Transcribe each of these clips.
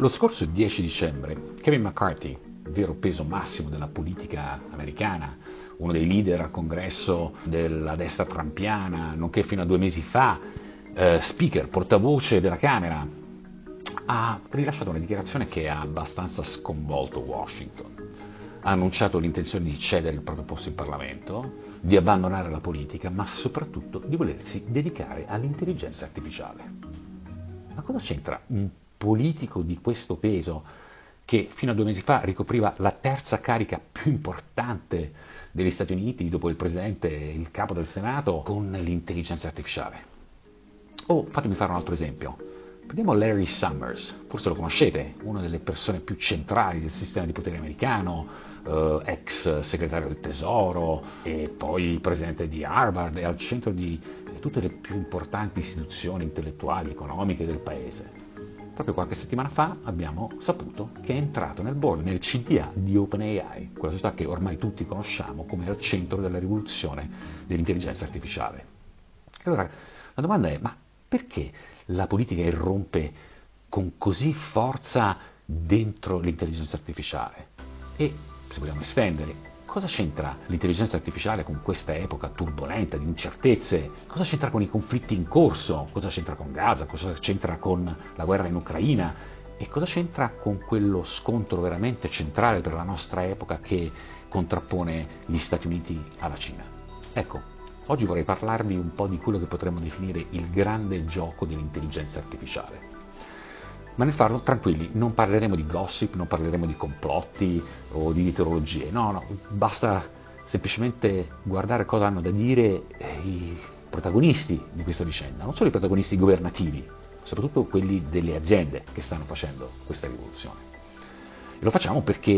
Lo scorso 10 dicembre Kevin McCarthy, vero peso massimo della politica americana, uno dei leader al congresso della destra trumpiana, nonché fino a 2 mesi fa speaker, portavoce della Camera, ha rilasciato una dichiarazione che ha abbastanza sconvolto Washington. Ha annunciato l'intenzione di cedere il proprio posto in Parlamento, di abbandonare la politica, ma soprattutto di volersi dedicare all'intelligenza artificiale. Ma cosa c'entra un politico di questo peso, che fino a 2 mesi fa ricopriva la terza carica più importante degli Stati Uniti, dopo il presidente e il capo del Senato, con l'intelligenza artificiale? O fatemi fare un altro esempio. Prendiamo Larry Summers, forse lo conoscete, una delle persone più centrali del sistema di potere americano, ex segretario del tesoro e poi presidente di Harvard, e al centro di tutte le più importanti istituzioni intellettuali e economiche del paese. Proprio qualche settimana fa abbiamo saputo che è entrato nel board, nel CDA di OpenAI, quella società che ormai tutti conosciamo come al centro della rivoluzione dell'intelligenza artificiale. E allora la domanda è: ma perché la politica irrompe con così forza dentro l'intelligenza artificiale? E se vogliamo estendere, cosa c'entra l'intelligenza artificiale con questa epoca turbolenta di incertezze? Cosa c'entra con i conflitti in corso? Cosa c'entra con Gaza? Cosa c'entra con la guerra in Ucraina? E cosa c'entra con quello scontro veramente centrale per la nostra epoca che contrappone gli Stati Uniti alla Cina? Ecco, oggi vorrei parlarvi un po' di quello che potremmo definire il grande gioco dell'intelligenza artificiale. Ma nel farlo, tranquilli, non parleremo di gossip, non parleremo di complotti o di teologie, no, basta semplicemente guardare cosa hanno da dire i protagonisti di questa vicenda, non solo i protagonisti governativi, soprattutto quelli delle aziende che stanno facendo questa rivoluzione. E lo facciamo perché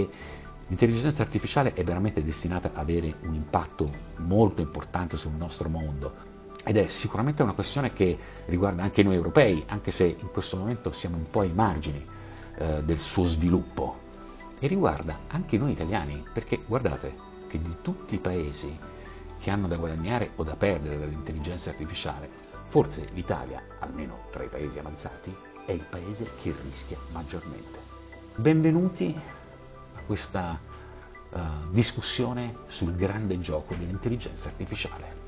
l'intelligenza artificiale è veramente destinata ad avere un impatto molto importante sul nostro mondo. Ed è sicuramente una questione che riguarda anche noi europei, anche se in questo momento siamo un po' ai margini del suo sviluppo. E riguarda anche noi italiani, perché guardate che di tutti i paesi che hanno da guadagnare o da perdere dall'intelligenza artificiale, forse l'Italia, almeno tra i paesi avanzati, è il paese che rischia maggiormente. Benvenuti a questa discussione sul grande gioco dell'intelligenza artificiale.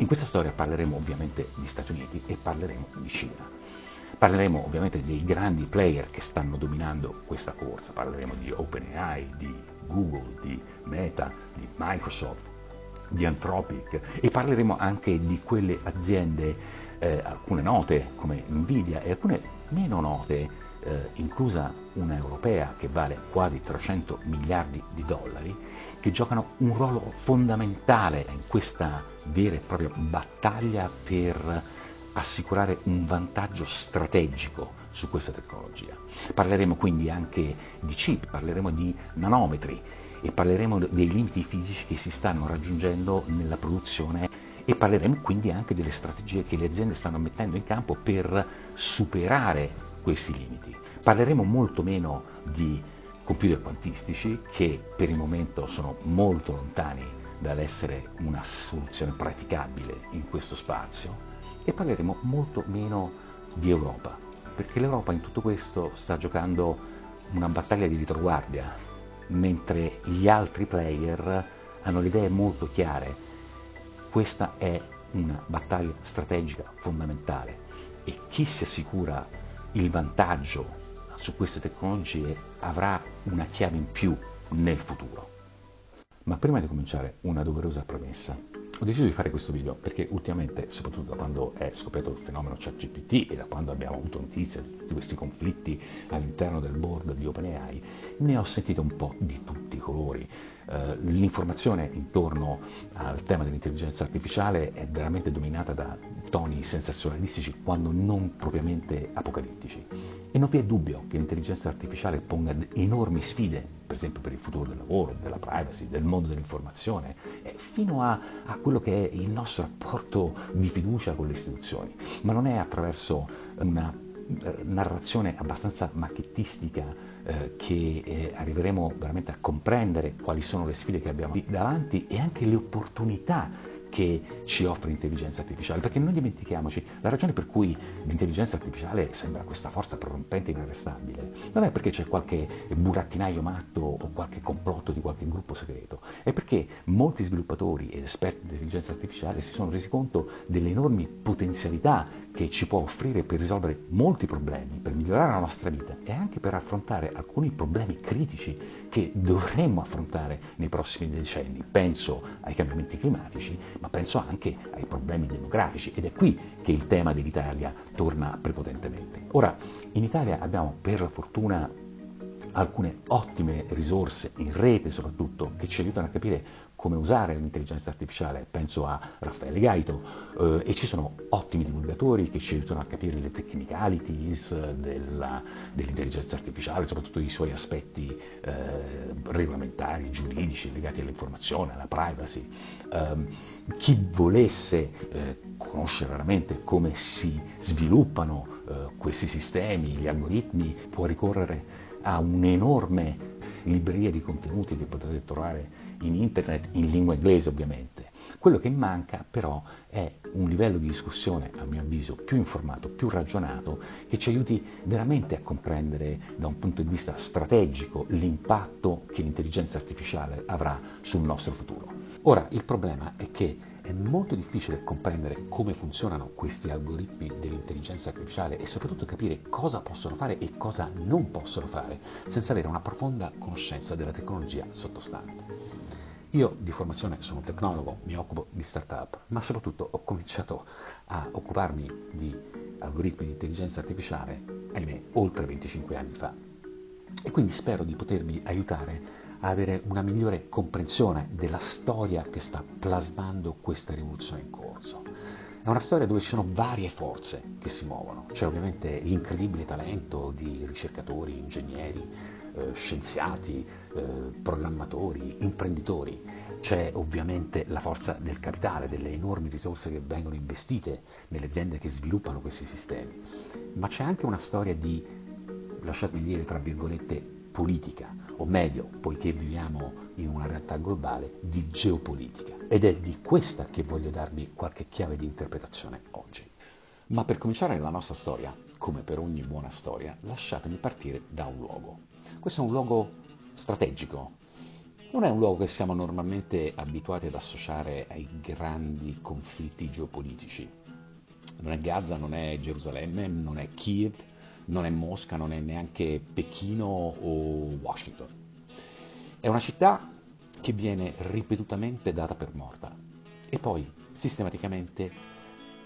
In questa storia parleremo ovviamente di Stati Uniti e parleremo di Cina. Parleremo ovviamente dei grandi player che stanno dominando questa corsa, parleremo di OpenAI, di Google, di Meta, di Microsoft, di Anthropic, e parleremo anche di quelle aziende, alcune note come Nvidia e alcune meno note, inclusa una europea che vale quasi 300 miliardi di dollari, che giocano un ruolo fondamentale in questa vera e propria battaglia per assicurare un vantaggio strategico su questa tecnologia. Parleremo quindi anche di chip, parleremo di nanometri e parleremo dei limiti fisici che si stanno raggiungendo nella produzione e parleremo quindi anche delle strategie che le aziende stanno mettendo in campo per superare questi limiti. Parleremo molto meno di computer quantistici, che per il momento sono molto lontani dall'essere una soluzione praticabile in questo spazio, e parleremo molto meno di Europa, perché l'Europa in tutto questo sta giocando una battaglia di retroguardia, mentre gli altri player hanno le idee molto chiare. Questa è una battaglia strategica fondamentale e chi si assicura il vantaggio su queste tecnologie avrà una chiave in più nel futuro. Ma prima di cominciare, una doverosa premessa. Ho deciso di fare questo video perché ultimamente, soprattutto da quando è scoppiato il fenomeno ChatGPT e da quando abbiamo avuto notizia di tutti questi conflitti all'interno del board di OpenAI, ne ho sentito un po' di tutti i colori. L'informazione intorno al tema dell'intelligenza artificiale è veramente dominata da toni sensazionalistici, quando non propriamente apocalittici. E non vi è dubbio che l'intelligenza artificiale ponga enormi sfide, per esempio per il futuro del lavoro, della privacy, del mondo dell'informazione, fino a quello che è il nostro rapporto di fiducia con le istituzioni. Ma non è attraverso una narrazione abbastanza macchettistica che arriveremo veramente a comprendere quali sono le sfide che abbiamo davanti e anche le opportunità che ci offre l'intelligenza artificiale, perché non dimentichiamoci, la ragione per cui l'intelligenza artificiale sembra questa forza prorompente e inarrestabile non è perché c'è qualche burattinaio matto o qualche complotto di qualche gruppo segreto, è perché molti sviluppatori ed esperti di intelligenza artificiale si sono resi conto delle enormi potenzialità che ci può offrire per risolvere molti problemi, per migliorare la nostra vita e anche per affrontare alcuni problemi critici che dovremmo affrontare nei prossimi decenni. Penso ai cambiamenti climatici, ma penso anche ai problemi demografici, ed è qui che il tema dell'Italia torna prepotentemente. Ora, in Italia abbiamo per la fortuna alcune ottime risorse in rete soprattutto che ci aiutano a capire come usare l'intelligenza artificiale, penso a Raffaele Gaito, e ci sono ottimi divulgatori che ci aiutano a capire le technicalities dell'intelligenza artificiale, soprattutto i suoi aspetti regolamentari, giuridici, legati all'informazione, alla privacy. Chi volesse conoscere veramente come si sviluppano questi sistemi, gli algoritmi, può ricorrere a un'enorme libreria di contenuti che potete trovare in internet, in lingua inglese ovviamente. Quello che manca però è un livello di discussione, a mio avviso, più informato, più ragionato, che ci aiuti veramente a comprendere da un punto di vista strategico l'impatto che l'intelligenza artificiale avrà sul nostro futuro. Ora, il problema è che è molto difficile comprendere come funzionano questi algoritmi dell'intelligenza artificiale e soprattutto capire cosa possono fare e cosa non possono fare senza avere una profonda conoscenza della tecnologia sottostante. Io di formazione sono un tecnologo, mi occupo di startup, ma soprattutto ho cominciato a occuparmi di algoritmi di intelligenza artificiale, ahimè, oltre 25 anni fa. E quindi spero di potervi aiutare a avere una migliore comprensione della storia che sta plasmando questa rivoluzione in corso. È una storia dove ci sono varie forze che si muovono, c'è ovviamente l'incredibile talento di ricercatori, ingegneri, scienziati, programmatori, imprenditori, c'è ovviamente la forza del capitale, delle enormi risorse che vengono investite nelle aziende che sviluppano questi sistemi, ma c'è anche una storia di, lasciatemi dire tra virgolette, politica, o meglio, poiché viviamo in una realtà globale, di geopolitica, ed è di questa che voglio darvi qualche chiave di interpretazione oggi. Ma per cominciare la nostra storia, come per ogni buona storia, lasciatemi partire da un luogo. Questo è un luogo strategico, non è un luogo che siamo normalmente abituati ad associare ai grandi conflitti geopolitici. Non è Gaza, non è Gerusalemme, non è Kiev, non è Mosca, non è neanche Pechino o Washington. È una città che viene ripetutamente data per morta e poi sistematicamente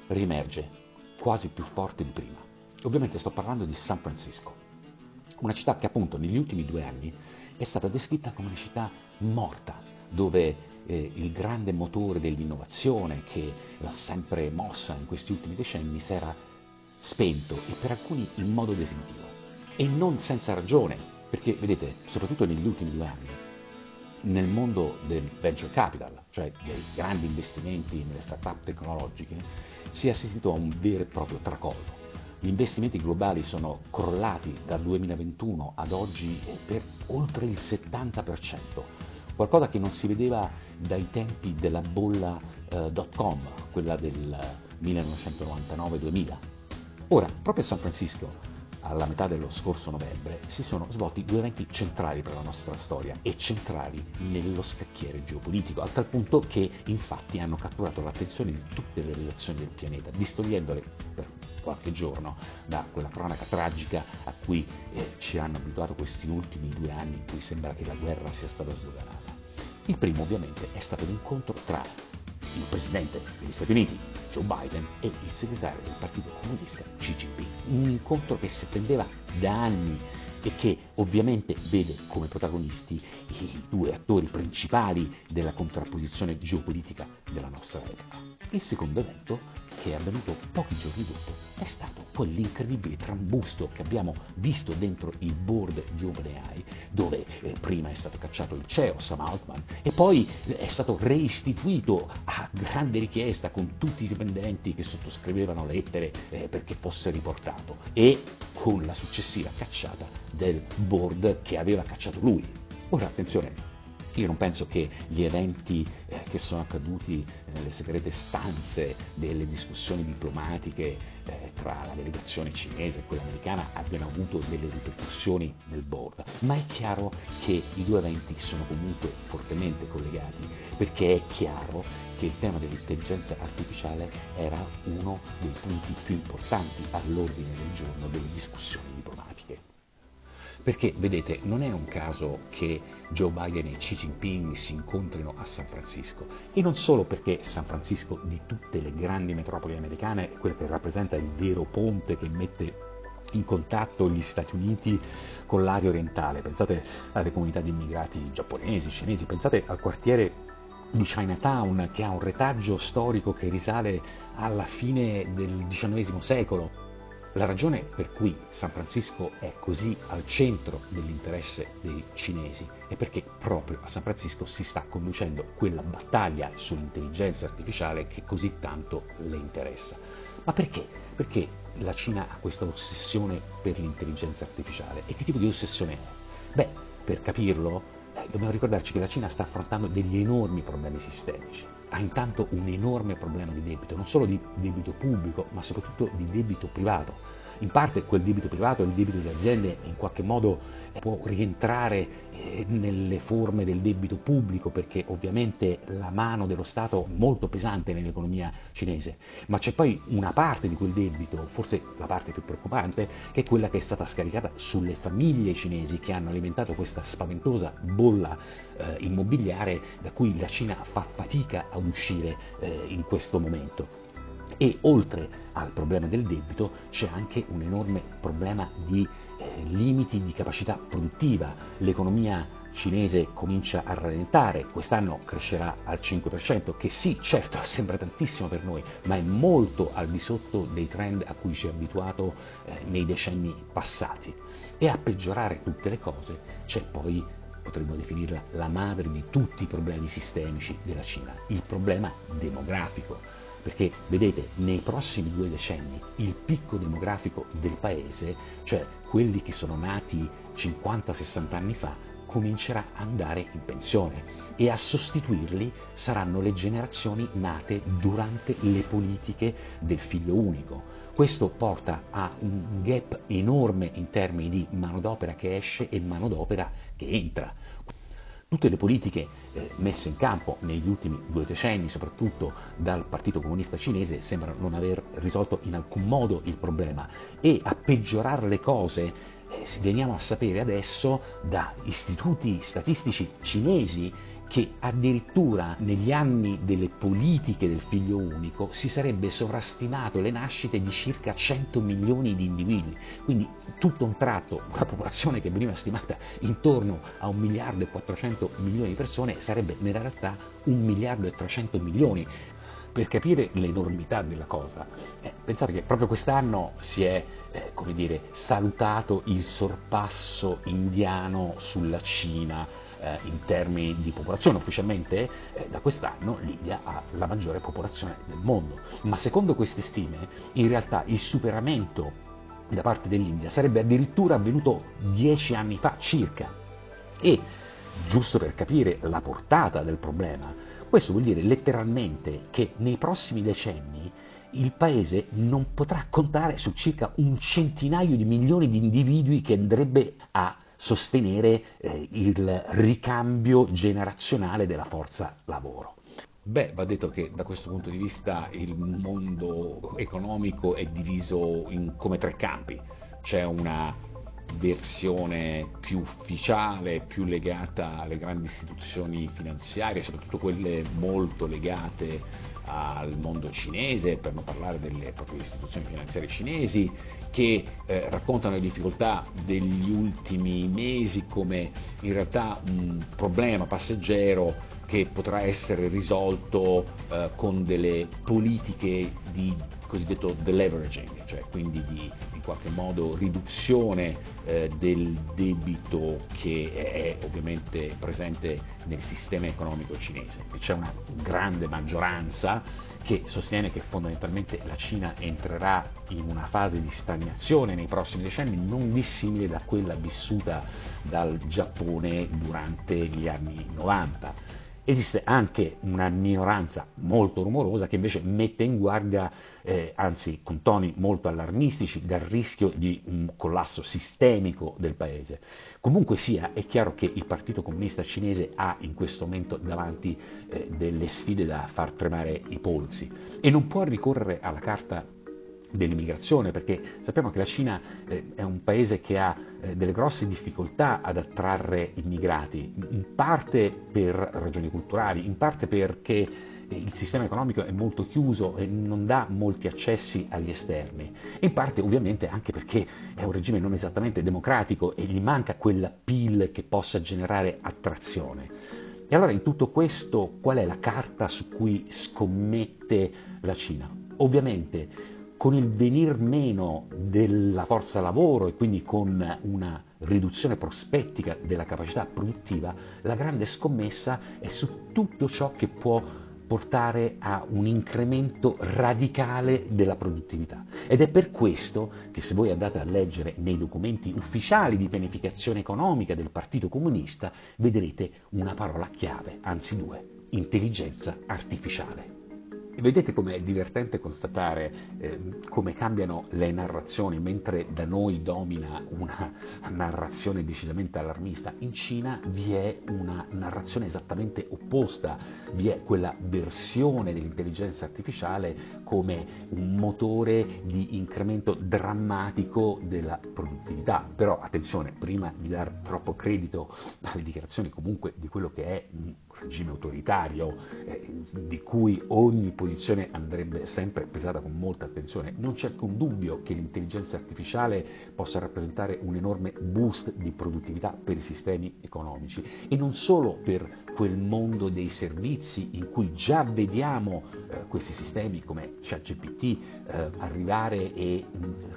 riemerge, quasi più forte di prima. Ovviamente sto parlando di San Francisco, una città che appunto negli ultimi 2 anni è stata descritta come una città morta, dove il grande motore dell'innovazione che l'ha sempre mossa in questi ultimi decenni si era spento, e per alcuni in modo definitivo, e non senza ragione, perché vedete, soprattutto negli ultimi 2 anni, nel mondo del venture capital, cioè dei grandi investimenti nelle start-up tecnologiche, si è assistito a un vero e proprio tracollo. Gli investimenti globali sono crollati dal 2021 ad oggi per oltre il 70%, qualcosa che non si vedeva dai tempi della bolla .com, quella del 1999-2000. Ora, proprio a San Francisco, alla metà dello scorso novembre, si sono svolti 2 eventi centrali per la nostra storia e centrali nello scacchiere geopolitico, al tal punto che infatti hanno catturato l'attenzione di tutte le redazioni del pianeta, distogliendole per qualche giorno da quella cronaca tragica a cui ci hanno abituato questi ultimi 2 anni in cui sembra che la guerra sia stata sdoganata. Il primo ovviamente è stato l'incontro tra il presidente degli Stati Uniti, Joe Biden, e il segretario del Partito Comunista, Xi Jinping. Un incontro che si attendeva da anni e che ovviamente vede come protagonisti i 2 attori principali della contrapposizione geopolitica della nostra epoca. Il secondo evento, che è avvenuto pochi giorni dopo, è stato quell'incredibile trambusto che abbiamo visto dentro il board di OpenAI, dove prima è stato cacciato il CEO Sam Altman e poi è stato reistituito a grande richiesta con tutti i dipendenti che sottoscrivevano lettere perché fosse riportato, e con la successiva cacciata del board che aveva cacciato lui. Ora attenzione, Io non penso che gli eventi che sono accaduti nelle segrete stanze delle discussioni diplomatiche tra la delegazione cinese e quella americana abbiano avuto delle ripercussioni nel board, ma è chiaro che i due eventi sono comunque fortemente collegati, perché è chiaro che il tema dell'intelligenza artificiale era uno dei punti più importanti all'ordine del giorno delle discussioni diplomatiche. Perché, vedete, non è un caso che Joe Biden e Xi Jinping si incontrino a San Francisco, e non solo perché San Francisco, di tutte le grandi metropoli americane, è quella che rappresenta il vero ponte che mette in contatto gli Stati Uniti con l'Asia orientale. Pensate alle comunità di immigrati giapponesi, cinesi, pensate al quartiere di Chinatown, che ha un retaggio storico che risale alla fine del XIX secolo. La ragione per cui San Francisco è così al centro dell'interesse dei cinesi è perché proprio a San Francisco si sta conducendo quella battaglia sull'intelligenza artificiale che così tanto le interessa. Ma perché? Perché la Cina ha questa ossessione per l'intelligenza artificiale. E che tipo di ossessione è? Beh, per capirlo, dobbiamo ricordarci che la Cina sta affrontando degli enormi problemi sistemici. Ha intanto un enorme problema di debito, non solo di debito pubblico, ma soprattutto di debito privato. In parte quel debito privato, il debito delle aziende, in qualche modo può rientrare nelle forme del debito pubblico, perché ovviamente la mano dello Stato è molto pesante nell'economia cinese, ma c'è poi una parte di quel debito, forse la parte più preoccupante, che è quella che è stata scaricata sulle famiglie cinesi, che hanno alimentato questa spaventosa bolla immobiliare da cui la Cina fa fatica ad uscire in questo momento. E oltre al problema del debito c'è anche un enorme problema di limiti di capacità produttiva. L'economia cinese comincia a rallentare, quest'anno crescerà al 5%, che sì, certo, sembra tantissimo per noi, ma è molto al di sotto dei trend a cui ci è abituato nei decenni passati. E a peggiorare tutte le cose c'è poi, potremmo definirla la madre di tutti i problemi sistemici della Cina, il problema demografico. Perché, vedete, nei prossimi 2 decenni il picco demografico del paese, cioè quelli che sono nati 50-60 anni fa, comincerà ad andare in pensione, e a sostituirli saranno le generazioni nate durante le politiche del figlio unico. Questo porta a un gap enorme in termini di manodopera che esce e manodopera che entra. Tutte le politiche messe in campo negli ultimi 2 decenni, soprattutto dal Partito Comunista Cinese, sembrano non aver risolto in alcun modo il problema, e a peggiorare le cose veniamo a sapere adesso da istituti statistici cinesi che addirittura negli anni delle politiche del figlio unico si sarebbe sovrastimato le nascite di circa 100 milioni di individui. Quindi tutto un tratto una popolazione che veniva stimata intorno a 1,4 miliardi di persone sarebbe nella realtà 1,3 miliardi. Per capire l'enormità della cosa, pensate che proprio quest'anno si è, salutato il sorpasso indiano sulla Cina in termini di popolazione. Ufficialmente da quest'anno l'India ha la maggiore popolazione del mondo, ma secondo queste stime in realtà il superamento da parte dell'India sarebbe addirittura avvenuto 10 anni fa circa. E, giusto per capire la portata del problema, questo vuol dire letteralmente che nei prossimi decenni il paese non potrà contare su circa 100 milioni di individui che andrebbe a sostenere il ricambio generazionale della forza lavoro. Beh, va detto che da questo punto di vista il mondo economico è diviso in come 3 campi. C'è una versione più ufficiale, più legata alle grandi istituzioni finanziarie, soprattutto quelle molto legate al mondo cinese, per non parlare delle proprie istituzioni finanziarie cinesi, che raccontano le difficoltà degli ultimi mesi come in realtà un problema passeggero che potrà essere risolto con delle politiche di cosiddetto deleveraging, cioè quindi di in qualche modo riduzione del debito che è ovviamente presente nel sistema economico cinese. E c'è una grande maggioranza che sostiene che fondamentalmente la Cina entrerà in una fase di stagnazione nei prossimi decenni non dissimile da quella vissuta dal Giappone durante gli anni 90. Esiste anche una minoranza molto rumorosa che invece mette in guardia, anzi con toni molto allarmistici, dal rischio di un collasso sistemico del paese. Comunque sia, è chiaro che il Partito Comunista Cinese ha in questo momento davanti delle sfide da far tremare i polsi e non può ricorrere alla carta dell'immigrazione, perché sappiamo che la Cina è un paese che ha delle grosse difficoltà ad attrarre immigrati, in parte per ragioni culturali, in parte perché il sistema economico è molto chiuso e non dà molti accessi agli esterni, e in parte ovviamente anche perché è un regime non esattamente democratico e gli manca quell'appeal che possa generare attrazione. E allora in tutto questo qual è la carta su cui scommette la Cina? Ovviamente con il venir meno della forza lavoro e quindi con una riduzione prospettica della capacità produttiva, la grande scommessa è su tutto ciò che può portare a un incremento radicale della produttività. Ed è per questo che, se voi andate a leggere nei documenti ufficiali di pianificazione economica del Partito Comunista, vedrete una parola chiave, anzi due: intelligenza artificiale. Vedete com'è divertente constatare come cambiano le narrazioni. Mentre da noi domina una narrazione decisamente allarmista, in Cina vi è una narrazione esattamente opposta, vi è quella versione dell'intelligenza artificiale come un motore di incremento drammatico della produttività. Però attenzione, prima di dar troppo credito alle dichiarazioni comunque di quello che è un regime autoritario di cui ogni posizione andrebbe sempre pesata con molta attenzione, non c'è alcun dubbio che l'intelligenza artificiale possa rappresentare un enorme boost di produttività per i sistemi economici e non solo per quel mondo dei servizi in cui già vediamo questi sistemi come ChatGPT arrivare e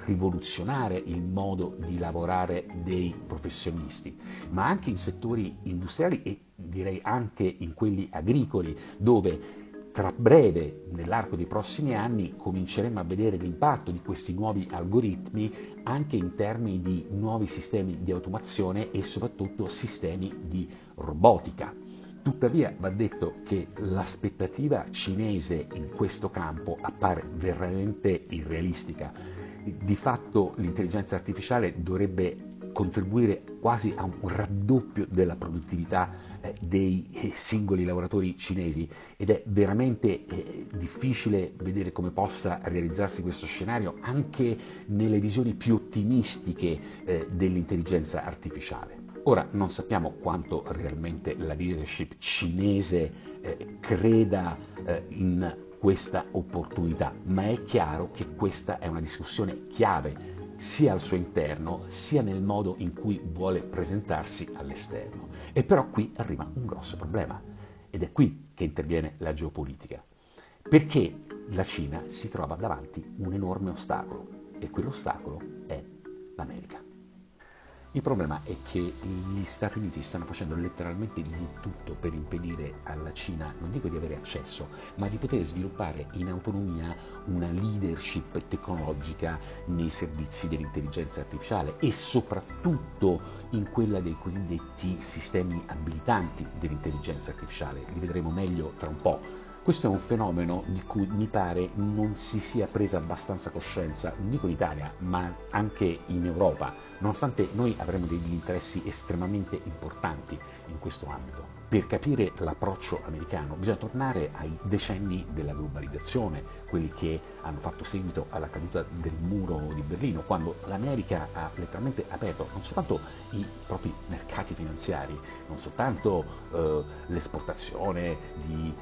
rivoluzionare il modo di lavorare dei professionisti, ma anche in settori industriali e direi anche in quelli agricoli, dove tra breve, nell'arco dei prossimi anni, cominceremo a vedere l'impatto di questi nuovi algoritmi anche in termini di nuovi sistemi di automazione e soprattutto sistemi di robotica. Tuttavia va detto che l'aspettativa cinese in questo campo appare veramente irrealistica. Di fatto l'intelligenza artificiale dovrebbe contribuire quasi a un raddoppio della produttività dei singoli lavoratori cinesi ed è veramente difficile vedere come possa realizzarsi questo scenario anche nelle visioni più ottimistiche dell'intelligenza artificiale. Ora non sappiamo quanto realmente la leadership cinese creda in questa opportunità, ma è chiaro che questa è una discussione chiave sia al suo interno, sia nel modo in cui vuole presentarsi all'esterno. E però qui arriva un grosso problema, ed è qui che interviene la geopolitica, perché la Cina si trova davanti un enorme ostacolo, e quell'ostacolo è l'America. Il problema è che gli Stati Uniti stanno facendo letteralmente di tutto per impedire alla Cina, non dico di avere accesso, ma di poter sviluppare in autonomia una leadership tecnologica nei servizi dell'intelligenza artificiale e soprattutto in quella dei cosiddetti sistemi abilitanti dell'intelligenza artificiale. Li vedremo meglio tra un po'. Questo è un fenomeno di cui mi pare non si sia presa abbastanza coscienza, non dico in Italia, ma anche in Europa, nonostante noi avremo degli interessi estremamente importanti in questo ambito. Per capire l'approccio americano bisogna tornare ai decenni della globalizzazione, quelli che hanno fatto seguito alla caduta del muro di Berlino, quando l'America ha letteralmente aperto non soltanto i propri mercati finanziari, non soltanto l'esportazione di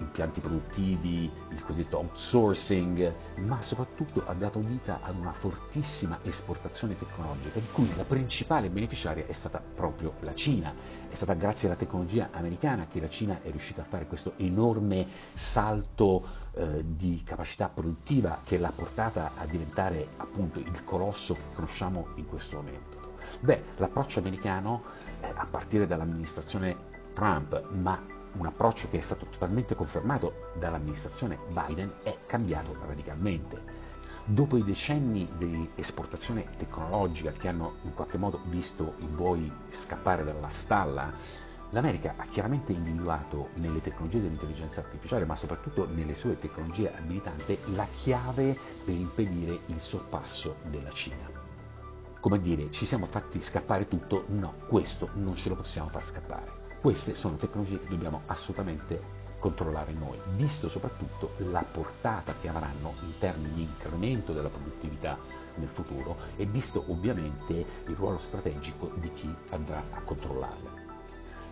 impianti produttivi, il cosiddetto outsourcing, ma soprattutto ha dato vita ad una fortissima esportazione tecnologica, di cui la principale beneficiaria è stata proprio la Cina. È stata grazie alla tecnologia americana, che la Cina è riuscita a fare questo enorme salto di capacità produttiva che l'ha portata a diventare appunto il colosso che conosciamo in questo momento. Beh, l'approccio americano, a partire dall'amministrazione Trump, ma un approccio che è stato totalmente confermato dall'amministrazione Biden, è cambiato radicalmente. Dopo i decenni di esportazione tecnologica che hanno in qualche modo visto i buoi scappare dalla stalla, l'America ha chiaramente individuato nelle tecnologie dell'intelligenza artificiale, ma soprattutto nelle sue tecnologie abilitanti, la chiave per impedire il sorpasso della Cina. Come dire, ci siamo fatti scappare tutto? No, questo non ce lo possiamo far scappare. Queste sono tecnologie che dobbiamo assolutamente controllare noi, visto soprattutto la portata che avranno in termini di incremento della produttività nel futuro e visto ovviamente il ruolo strategico di chi andrà a controllarle.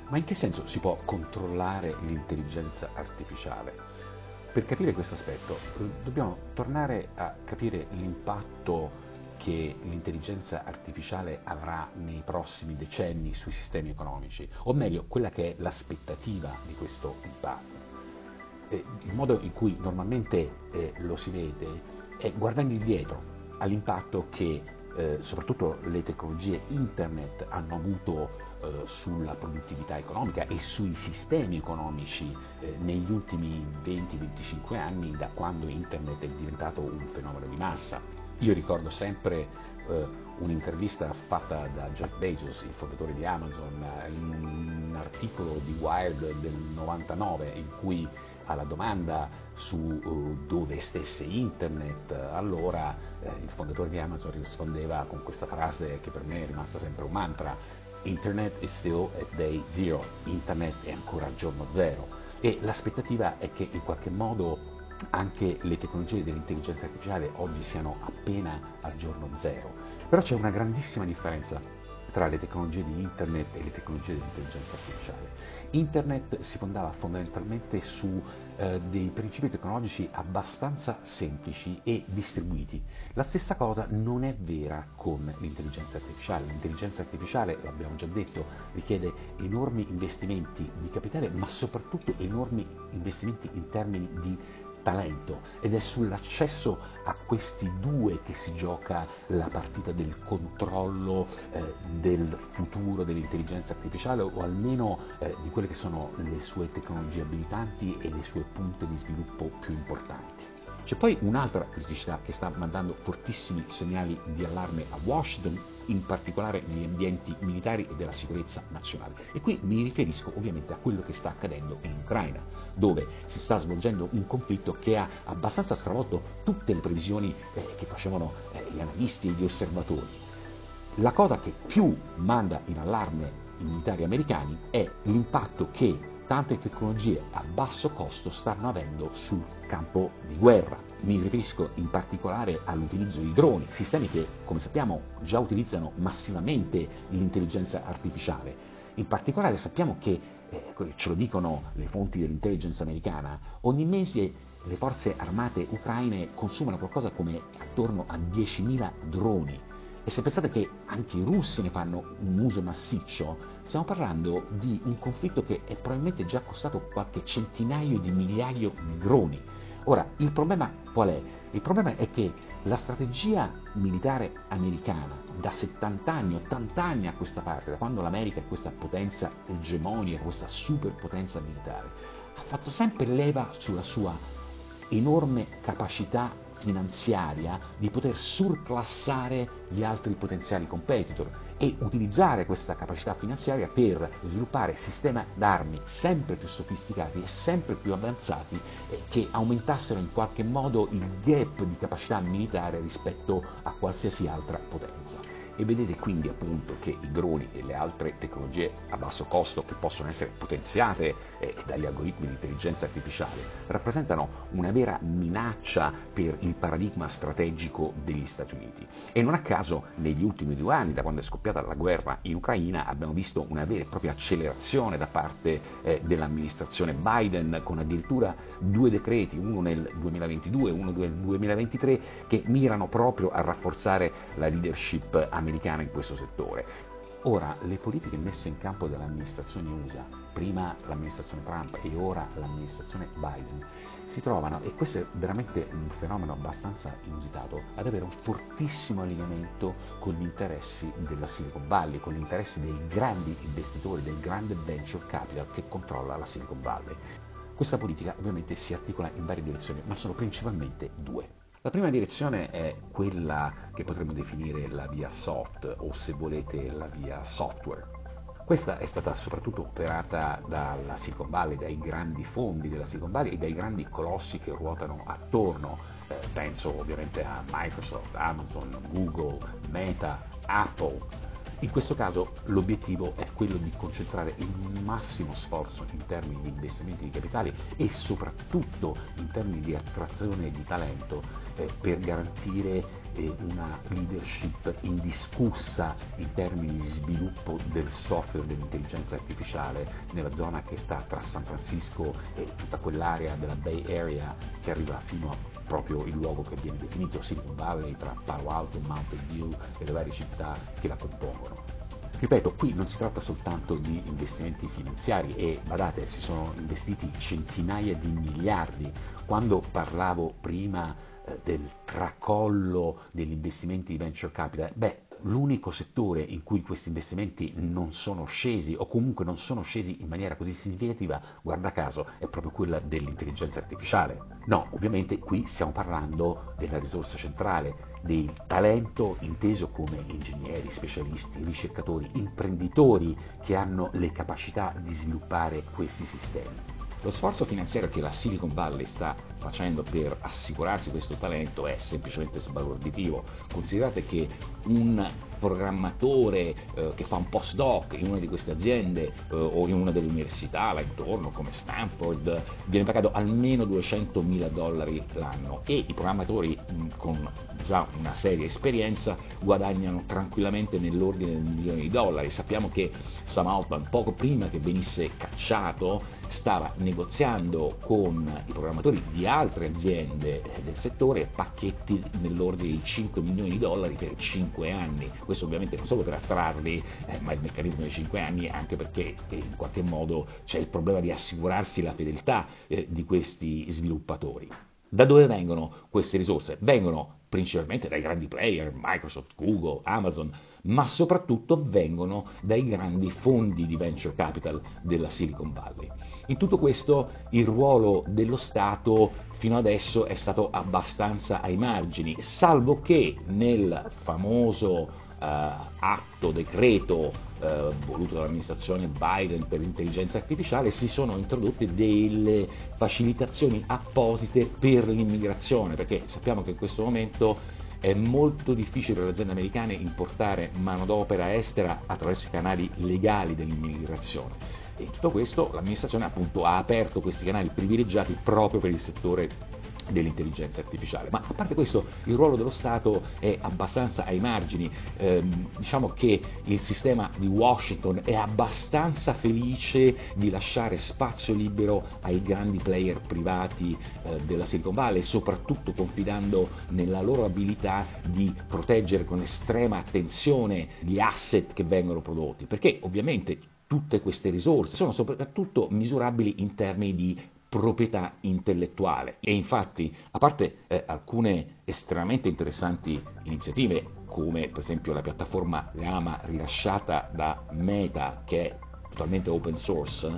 Ma in che senso si può controllare l'intelligenza artificiale? Per capire questo aspetto dobbiamo tornare a capire l'impatto che l'intelligenza artificiale avrà nei prossimi decenni sui sistemi economici, o meglio quella che è l'aspettativa di questo impatto. Il modo in cui normalmente lo si vede è guardando indietro all'impatto che soprattutto le tecnologie internet hanno avuto sulla produttività economica e sui sistemi economici negli ultimi 20-25 anni, da quando internet è diventato un fenomeno di massa. Io ricordo sempre un'intervista fatta da Jeff Bezos, il fondatore di Amazon, in un articolo di Wired del 99, in cui alla domanda su dove stesse internet, allora il fondatore di Amazon rispondeva con questa frase che per me è rimasta sempre un mantra: Internet is still at day zero, internet è ancora al giorno zero. E l'aspettativa è che in qualche modo anche le tecnologie dell'intelligenza artificiale oggi siano appena al giorno zero. Però c'è una grandissima differenza tra le tecnologie di internet e le tecnologie dell'intelligenza artificiale. Internet si fondava fondamentalmente su dei principi tecnologici abbastanza semplici e distribuiti. La stessa cosa non è vera con l'intelligenza artificiale. L'intelligenza artificiale, l'abbiamo già detto, richiede enormi investimenti di capitale, ma soprattutto enormi investimenti in termini di talento, ed è sull'accesso a questi due che si gioca la partita del controllo del futuro dell'intelligenza artificiale, o almeno di quelle che sono le sue tecnologie abilitanti e le sue punte di sviluppo più importanti. C'è poi un'altra criticità che sta mandando fortissimi segnali di allarme a Washington, in particolare negli ambienti militari e della sicurezza nazionale. E qui mi riferisco ovviamente a quello che sta accadendo in Ucraina, dove si sta svolgendo un conflitto che ha abbastanza stravolto tutte le previsioni che facevano gli analisti e gli osservatori. La cosa che più manda in allarme i militari americani è l'impatto che tante tecnologie a basso costo stanno avendo sul campo di guerra. Mi riferisco in particolare all'utilizzo di droni, sistemi che, come sappiamo, già utilizzano massivamente l'intelligenza artificiale. In particolare sappiamo che, ce lo dicono le fonti dell'intelligence americana, ogni mese le forze armate ucraine consumano qualcosa come attorno a 10.000 droni. E se pensate che anche i russi ne fanno un uso massiccio, stiamo parlando di un conflitto che è probabilmente già costato qualche centinaio di migliaio di droni. Ora, il problema qual è? Il problema è che la strategia militare americana da 70 anni, 80 anni a questa parte, da quando l'America è questa potenza egemonica, questa superpotenza militare, ha fatto sempre leva sulla sua enorme capacità finanziaria di poter surclassare gli altri potenziali competitor e utilizzare questa capacità finanziaria per sviluppare sistemi d'armi sempre più sofisticati e sempre più avanzati che aumentassero in qualche modo il gap di capacità militare rispetto a qualsiasi altra potenza. E vedete quindi appunto che i droni e le altre tecnologie a basso costo che possono essere potenziate dagli algoritmi di intelligenza artificiale rappresentano una vera minaccia per il paradigma strategico degli Stati Uniti. E non a caso negli ultimi 2 anni, da quando è scoppiata la guerra in Ucraina, abbiamo visto una vera e propria accelerazione da parte dell'amministrazione Biden, con addirittura 2 decreti, uno nel 2022 e uno nel 2023, che mirano proprio a rafforzare la leadership americana in questo settore. Ora, le politiche messe in campo dall'amministrazione USA, prima l'amministrazione Trump e ora l'amministrazione Biden, si trovano, e questo è veramente un fenomeno abbastanza inusitato, ad avere un fortissimo allineamento con gli interessi della Silicon Valley, con gli interessi dei grandi investitori, del grande venture capital che controlla la Silicon Valley. Questa politica ovviamente si articola in varie direzioni, ma sono principalmente due. La prima direzione è quella che potremmo definire la via soft, o se volete la via software. Questa è stata soprattutto operata dalla Silicon Valley, dai grandi fondi della Silicon Valley e dai grandi colossi che ruotano attorno, penso ovviamente a Microsoft, Amazon, Google, Meta, Apple. In questo caso l'obiettivo è quello di concentrare il massimo sforzo in termini di investimenti di capitali e soprattutto in termini di attrazione di talento per garantire una leadership indiscussa in termini di sviluppo del software dell'intelligenza artificiale nella zona che sta tra San Francisco e tutta quell'area della Bay Area che arriva fino a proprio il luogo che viene definito Silicon Valley, tra Palo Alto, Mountain View e le varie città che la compongono. Ripeto, qui non si tratta soltanto di investimenti finanziari e, badate, si sono investiti centinaia di miliardi. Quando parlavo prima del tracollo degli investimenti di venture capital, l'unico settore in cui questi investimenti non sono scesi, o comunque non sono scesi in maniera così significativa, guarda caso, è proprio quella dell'intelligenza artificiale. No, ovviamente qui stiamo parlando della risorsa centrale, del talento inteso come ingegneri, specialisti, ricercatori, imprenditori che hanno le capacità di sviluppare questi sistemi. Lo sforzo finanziario che la Silicon Valley sta facendo per assicurarsi questo talento è semplicemente sbalorditivo. Considerate che un programmatore che fa un postdoc in una di queste aziende o in una delle università là intorno come Stanford viene pagato almeno $200.000 l'anno, e i programmatori con già una seria esperienza guadagnano tranquillamente nell'ordine del $1.000.000. Sappiamo che Sam Altman, poco prima che venisse cacciato, stava negoziando con i programmatori di altre aziende del settore pacchetti nell'ordine di $5 milioni per 5 anni. Questo ovviamente non solo per attrarli, ma il meccanismo dei 5 anni anche perché in qualche modo c'è il problema di assicurarsi la fedeltà di questi sviluppatori. Da dove vengono queste risorse? Vengono principalmente dai grandi player, Microsoft, Google, Amazon, ma soprattutto vengono dai grandi fondi di venture capital della Silicon Valley. In tutto questo il ruolo dello Stato fino adesso è stato abbastanza ai margini, salvo che nel famoso atto, decreto voluto dall'amministrazione Biden per l'intelligenza artificiale si sono introdotte delle facilitazioni apposite per l'immigrazione, perché sappiamo che in questo momento è molto difficile per le aziende americane importare manodopera estera attraverso i canali legali dell'immigrazione, e in tutto questo l'amministrazione appunto ha aperto questi canali privilegiati proprio per il settore dell'intelligenza artificiale. Ma a parte questo il ruolo dello Stato è abbastanza ai margini. Diciamo che il sistema di Washington è abbastanza felice di lasciare spazio libero ai grandi player privati della Silicon Valley, soprattutto confidando nella loro abilità di proteggere con estrema attenzione gli asset che vengono prodotti, perché ovviamente tutte queste risorse sono soprattutto misurabili in termini di proprietà intellettuale. E infatti, a parte alcune estremamente interessanti iniziative, come per esempio la piattaforma Llama rilasciata da Meta, che è totalmente open source,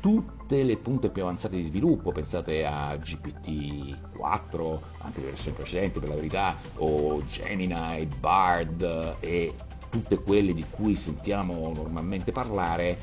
tutte le punte più avanzate di sviluppo, pensate a GPT-4, anche le versioni precedenti per la verità, o Gemini, Bard e tutte quelle di cui sentiamo normalmente parlare,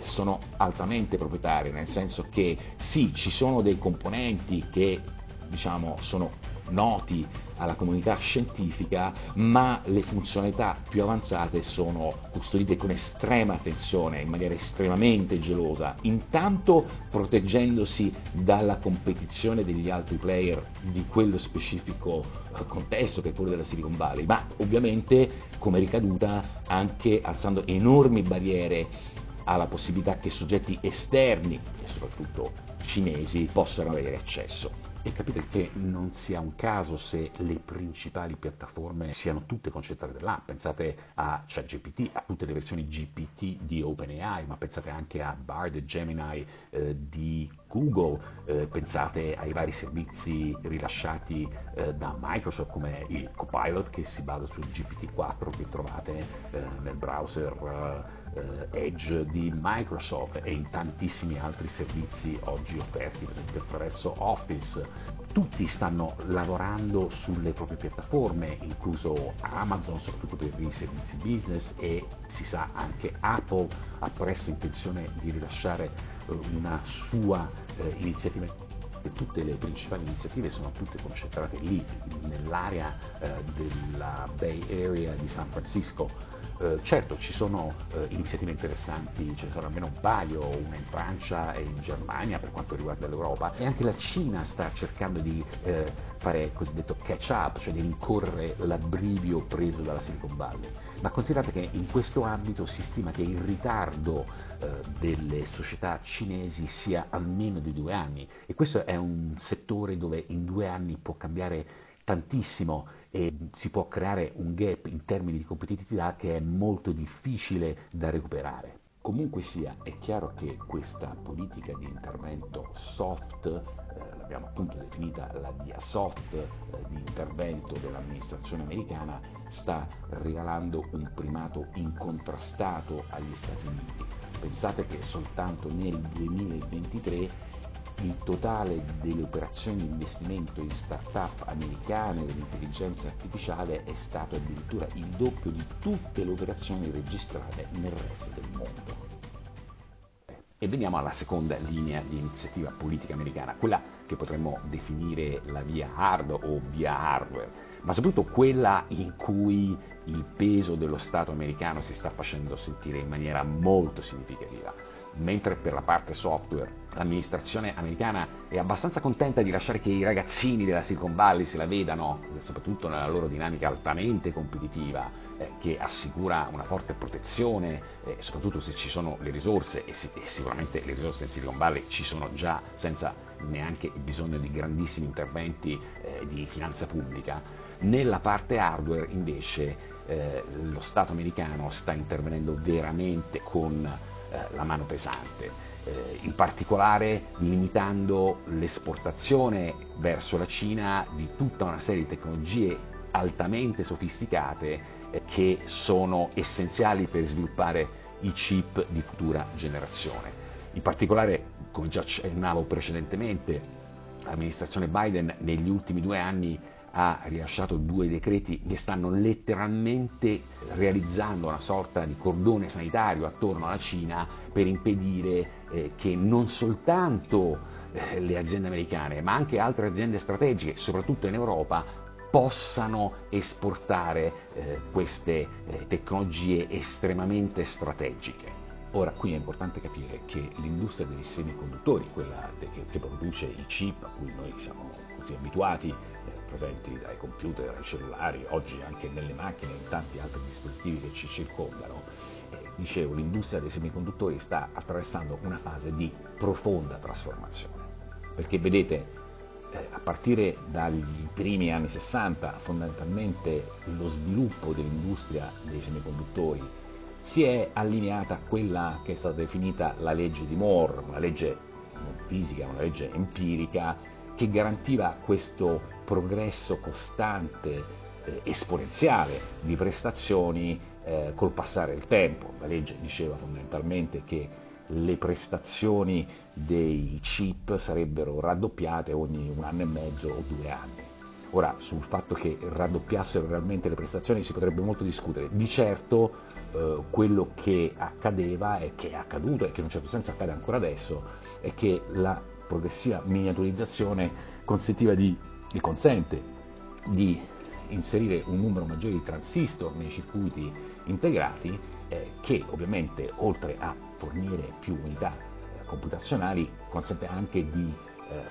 sono altamente proprietarie, nel senso che sì, ci sono dei componenti che diciamo sono noti alla comunità scientifica, ma le funzionalità più avanzate sono custodite con estrema attenzione, in maniera estremamente gelosa, intanto proteggendosi dalla competizione degli altri player di quello specifico contesto che è quello della Silicon Valley, ma ovviamente come ricaduta anche alzando enormi barriere alla possibilità che soggetti esterni e soprattutto cinesi possano avere accesso. E capite che non sia un caso se le principali piattaforme siano tutte concentrate dell'app. Pensate a ChatGPT, a tutte le versioni GPT di OpenAI, ma pensate anche a Bard e Gemini di Google, pensate ai vari servizi rilasciati da Microsoft come il Copilot, che si basa sul GPT-4 che trovate nel browser Edge di Microsoft, e in tantissimi altri servizi oggi offerti, per esempio attraverso Office. Tutti stanno lavorando sulle proprie piattaforme, incluso Amazon, soprattutto per i servizi business, e si sa anche Apple ha presto intenzione di rilasciare una sua iniziativa. Tutte le principali iniziative sono tutte concentrate lì, nell'area della Bay Area di San Francisco. Certo, ci sono iniziative interessanti, ce ne sono almeno un paio, una in Francia e in Germania per quanto riguarda l'Europa, e anche la Cina sta cercando di fare il cosiddetto catch up, cioè di rincorrere l'abbrivio preso dalla Silicon Valley. Ma considerate che in questo ambito si stima che il ritardo delle società cinesi sia almeno di 2 anni, e questo è un settore dove in 2 anni può cambiare tantissimo e si può creare un gap in termini di competitività che è molto difficile da recuperare. Comunque sia, è chiaro che questa politica di intervento soft, l'abbiamo appunto definita la via soft di intervento dell'amministrazione americana, sta regalando un primato incontrastato agli Stati Uniti. Pensate che soltanto nel 2023 il totale delle operazioni di investimento in start-up americane dell'intelligenza artificiale è stato addirittura il doppio di tutte le operazioni registrate nel resto del mondo. E veniamo alla seconda linea di iniziativa politica americana, quella che potremmo definire la via hard o via hardware, ma soprattutto quella in cui il peso dello Stato americano si sta facendo sentire in maniera molto significativa. Mentre per la parte software l'amministrazione americana è abbastanza contenta di lasciare che i ragazzini della Silicon Valley se la vedano, soprattutto nella loro dinamica altamente competitiva, che assicura una forte protezione, soprattutto se ci sono le risorse, e sicuramente le risorse in Silicon Valley ci sono già senza neanche bisogno di grandissimi interventi di finanza pubblica. Nella parte hardware invece lo Stato americano sta intervenendo veramente con la mano pesante, in particolare limitando l'esportazione verso la Cina di tutta una serie di tecnologie altamente sofisticate che sono essenziali per sviluppare i chip di futura generazione. In particolare, come già accennavo precedentemente, l'amministrazione Biden negli ultimi 2 anni ha rilasciato 2 decreti che stanno letteralmente realizzando una sorta di cordone sanitario attorno alla Cina per impedire che non soltanto le aziende americane, ma anche altre aziende strategiche, soprattutto in Europa, possano esportare queste tecnologie estremamente strategiche. Ora, qui è importante capire che l'industria dei semiconduttori, quella che produce i chip a cui noi siamo così abituati, presenti dai computer ai cellulari, oggi anche nelle macchine e in tanti altri dispositivi che ci circondano, dicevo, l'industria dei semiconduttori sta attraversando una fase di profonda trasformazione. Perché vedete, a partire dagli primi anni 60, fondamentalmente lo sviluppo dell'industria dei semiconduttori si è allineata a quella che è stata definita la legge di Moore, una legge non fisica, una legge empirica, che garantiva questo progresso costante, esponenziale di prestazioni col passare del tempo. La legge diceva fondamentalmente che le prestazioni dei chip sarebbero raddoppiate ogni 1 anno e mezzo o 2 anni. Ora, sul fatto che raddoppiassero realmente le prestazioni si potrebbe molto discutere. Di certo quello che accadeva e che è accaduto e che in un certo senso accade ancora adesso è che la progressiva miniaturizzazione consente di inserire un numero maggiore di transistor nei circuiti integrati che ovviamente, oltre a fornire più unità computazionali, consente anche di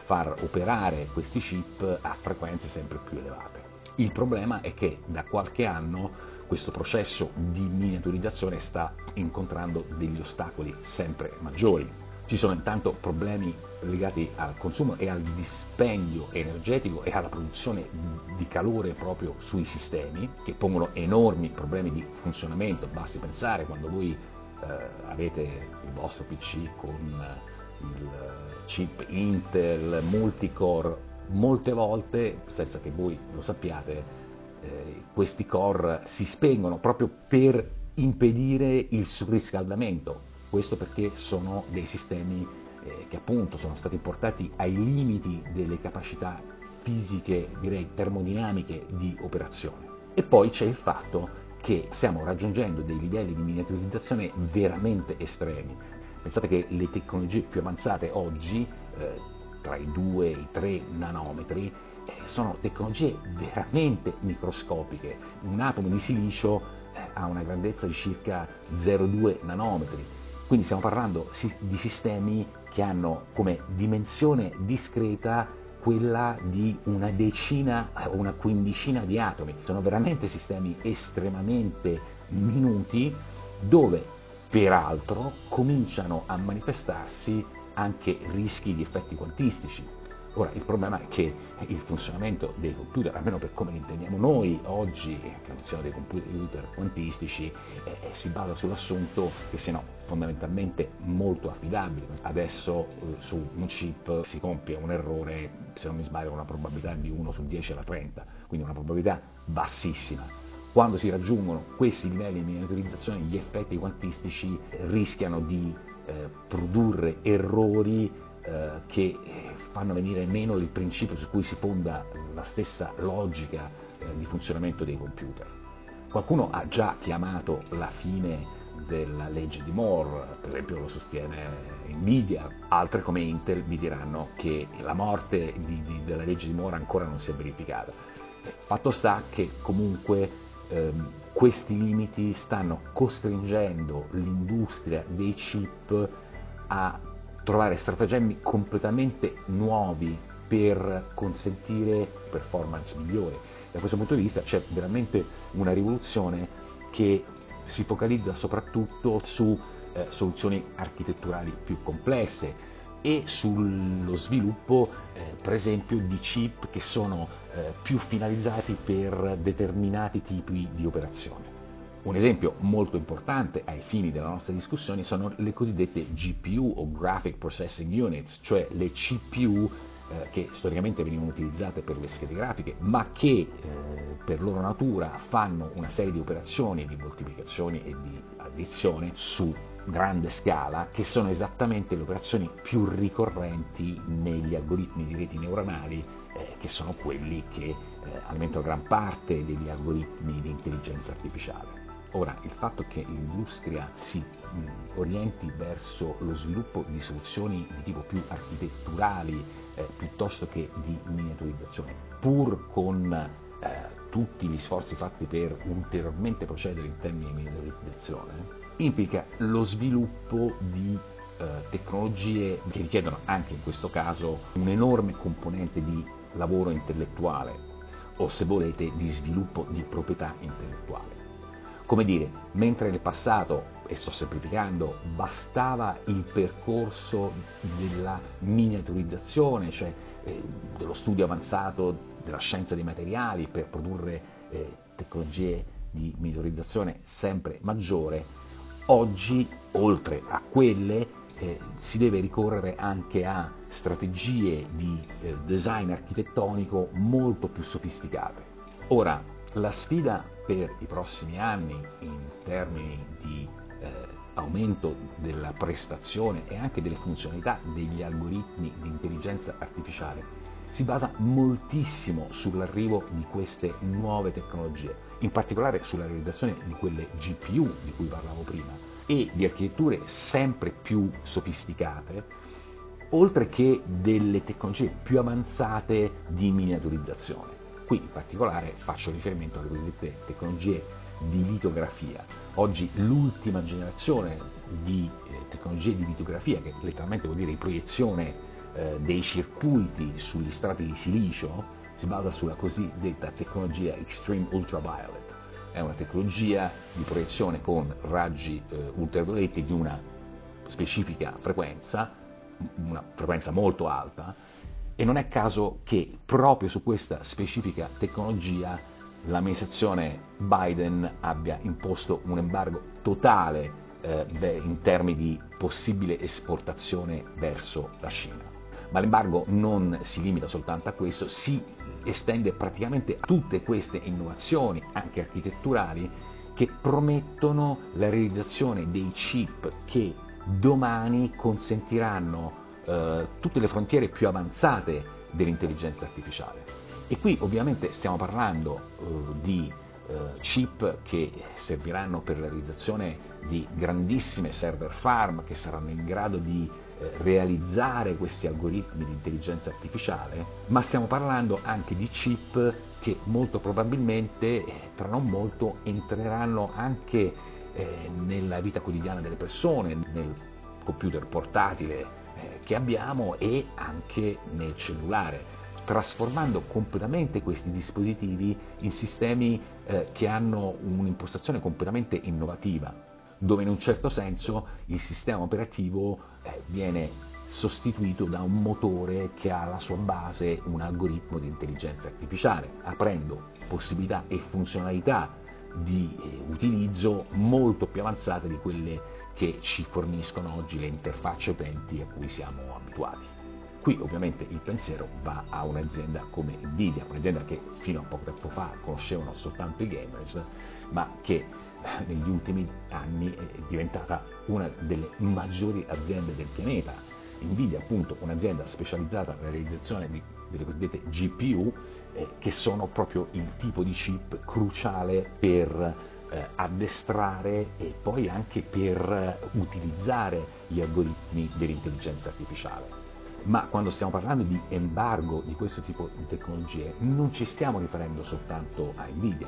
far operare questi chip a frequenze sempre più elevate. Il problema è che da qualche anno questo processo di miniaturizzazione sta incontrando degli ostacoli sempre maggiori. Ci sono intanto problemi legati al consumo e al dispendio energetico e alla produzione di calore proprio sui sistemi, che pongono enormi problemi di funzionamento. Basti pensare quando voi avete il vostro PC con il chip Intel multicore, molte volte, senza che voi lo sappiate, questi core si spengono proprio per impedire il surriscaldamento. Questo perché sono dei sistemi che appunto sono stati portati ai limiti delle capacità fisiche, direi termodinamiche, di operazione. E poi c'è il fatto che stiamo raggiungendo dei livelli di miniaturizzazione veramente estremi. Pensate che le tecnologie più avanzate oggi, tra i 2 e i 3 nanometri, sono tecnologie veramente microscopiche. Un atomo di silicio ha una grandezza di circa 0,2 nanometri, quindi stiamo parlando di sistemi che hanno come dimensione discreta quella di una decina o una quindicina di atomi. Sono veramente sistemi estremamente minuti, dove peraltro cominciano a manifestarsi anche rischi di effetti quantistici. Ora, il problema è che il funzionamento dei computer, almeno per come li intendiamo noi oggi, che non siano dei computer quantistici, si basa sull'assunto che siano fondamentalmente molto affidabili. Adesso su un chip si compie un errore, se non mi sbaglio, con una probabilità di 1 su 10 alla 30, quindi una probabilità bassissima. Quando si raggiungono questi livelli di miniaturizzazione, gli effetti quantistici rischiano di produrre errori che fanno venire meno il principio su cui si fonda la stessa logica di funzionamento dei computer. Qualcuno ha già chiamato la fine della legge di Moore, per esempio lo sostiene Nvidia, altre come Intel vi diranno che la morte della legge di Moore ancora non si è verificata. Fatto sta che comunque questi limiti stanno costringendo l'industria dei chip a trovare stratagemmi completamente nuovi per consentire performance migliori. Da questo punto di vista c'è veramente una rivoluzione che si focalizza soprattutto su soluzioni architetturali più complesse e sullo sviluppo, per esempio, di chip che sono più finalizzati per determinati tipi di operazioni. Un esempio molto importante ai fini della nostra discussione sono le cosiddette GPU o Graphic Processing Units, cioè le CPU che storicamente venivano utilizzate per le schede grafiche, ma che per loro natura fanno una serie di operazioni, di moltiplicazioni e di addizione su grande scala, che sono esattamente le operazioni più ricorrenti negli algoritmi di reti neuronali, che sono quelli che alimentano gran parte degli algoritmi di intelligenza artificiale. Ora, il fatto che l'industria si orienti verso lo sviluppo di soluzioni di tipo più architetturali piuttosto che di miniaturizzazione, pur con tutti gli sforzi fatti per ulteriormente procedere in termini di miniaturizzazione, implica lo sviluppo di tecnologie che richiedono anche in questo caso un enorme componente di lavoro intellettuale, o se volete di sviluppo di proprietà intellettuale. Come dire, mentre nel passato, e sto semplificando, bastava il percorso della miniaturizzazione, cioè dello studio avanzato della scienza dei materiali per produrre tecnologie di miniaturizzazione sempre maggiore, oggi, oltre a quelle, si deve ricorrere anche a strategie di design architettonico molto più sofisticate. Ora, la sfida per i prossimi anni in termini di aumento della prestazione e anche delle funzionalità degli algoritmi di intelligenza artificiale si basa moltissimo sull'arrivo di queste nuove tecnologie, in particolare sulla realizzazione di quelle GPU di cui parlavo prima e di architetture sempre più sofisticate, oltre che delle tecnologie più avanzate di miniaturizzazione. Qui in particolare faccio riferimento alle cosiddette tecnologie di litografia. Oggi l'ultima generazione di tecnologie di litografia, che letteralmente vuol dire di proiezione dei circuiti sugli strati di silicio, si basa sulla cosiddetta tecnologia Extreme Ultraviolet. È una tecnologia di proiezione con raggi ultravioletti di una specifica frequenza, una frequenza molto alta, e non è caso che proprio su questa specifica tecnologia l'amministrazione Biden abbia imposto un embargo totale in termini di possibile esportazione verso la Cina. Ma l'embargo non si limita soltanto a questo, si estende praticamente a tutte queste innovazioni, anche architetturali, che promettono la realizzazione dei chip che domani consentiranno tutte le frontiere più avanzate dell'intelligenza artificiale. E qui ovviamente stiamo parlando di chip che serviranno per la realizzazione di grandissime server farm che saranno in grado di realizzare questi algoritmi di intelligenza artificiale, ma stiamo parlando anche di chip che molto probabilmente tra non molto entreranno anche nella vita quotidiana delle persone, nel computer portatile che abbiamo e anche nel cellulare, trasformando completamente questi dispositivi in sistemi che hanno un'impostazione completamente innovativa, dove in un certo senso il sistema operativo viene sostituito da un motore che ha alla sua base un algoritmo di intelligenza artificiale, aprendo possibilità e funzionalità di utilizzo molto più avanzate di quelle che ci forniscono oggi le interfacce utenti a cui siamo abituati. Qui ovviamente il pensiero va a un'azienda come Nvidia, un'azienda che fino a poco tempo fa conoscevano soltanto i gamers, ma che negli ultimi anni è diventata una delle maggiori aziende del pianeta. Nvidia appunto un'azienda specializzata nella realizzazione delle cosiddette GPU, che sono proprio il tipo di chip cruciale per addestrare e poi anche per utilizzare gli algoritmi dell'intelligenza artificiale. Ma quando stiamo parlando di embargo di questo tipo di tecnologie non ci stiamo riferendo soltanto a Nvidia,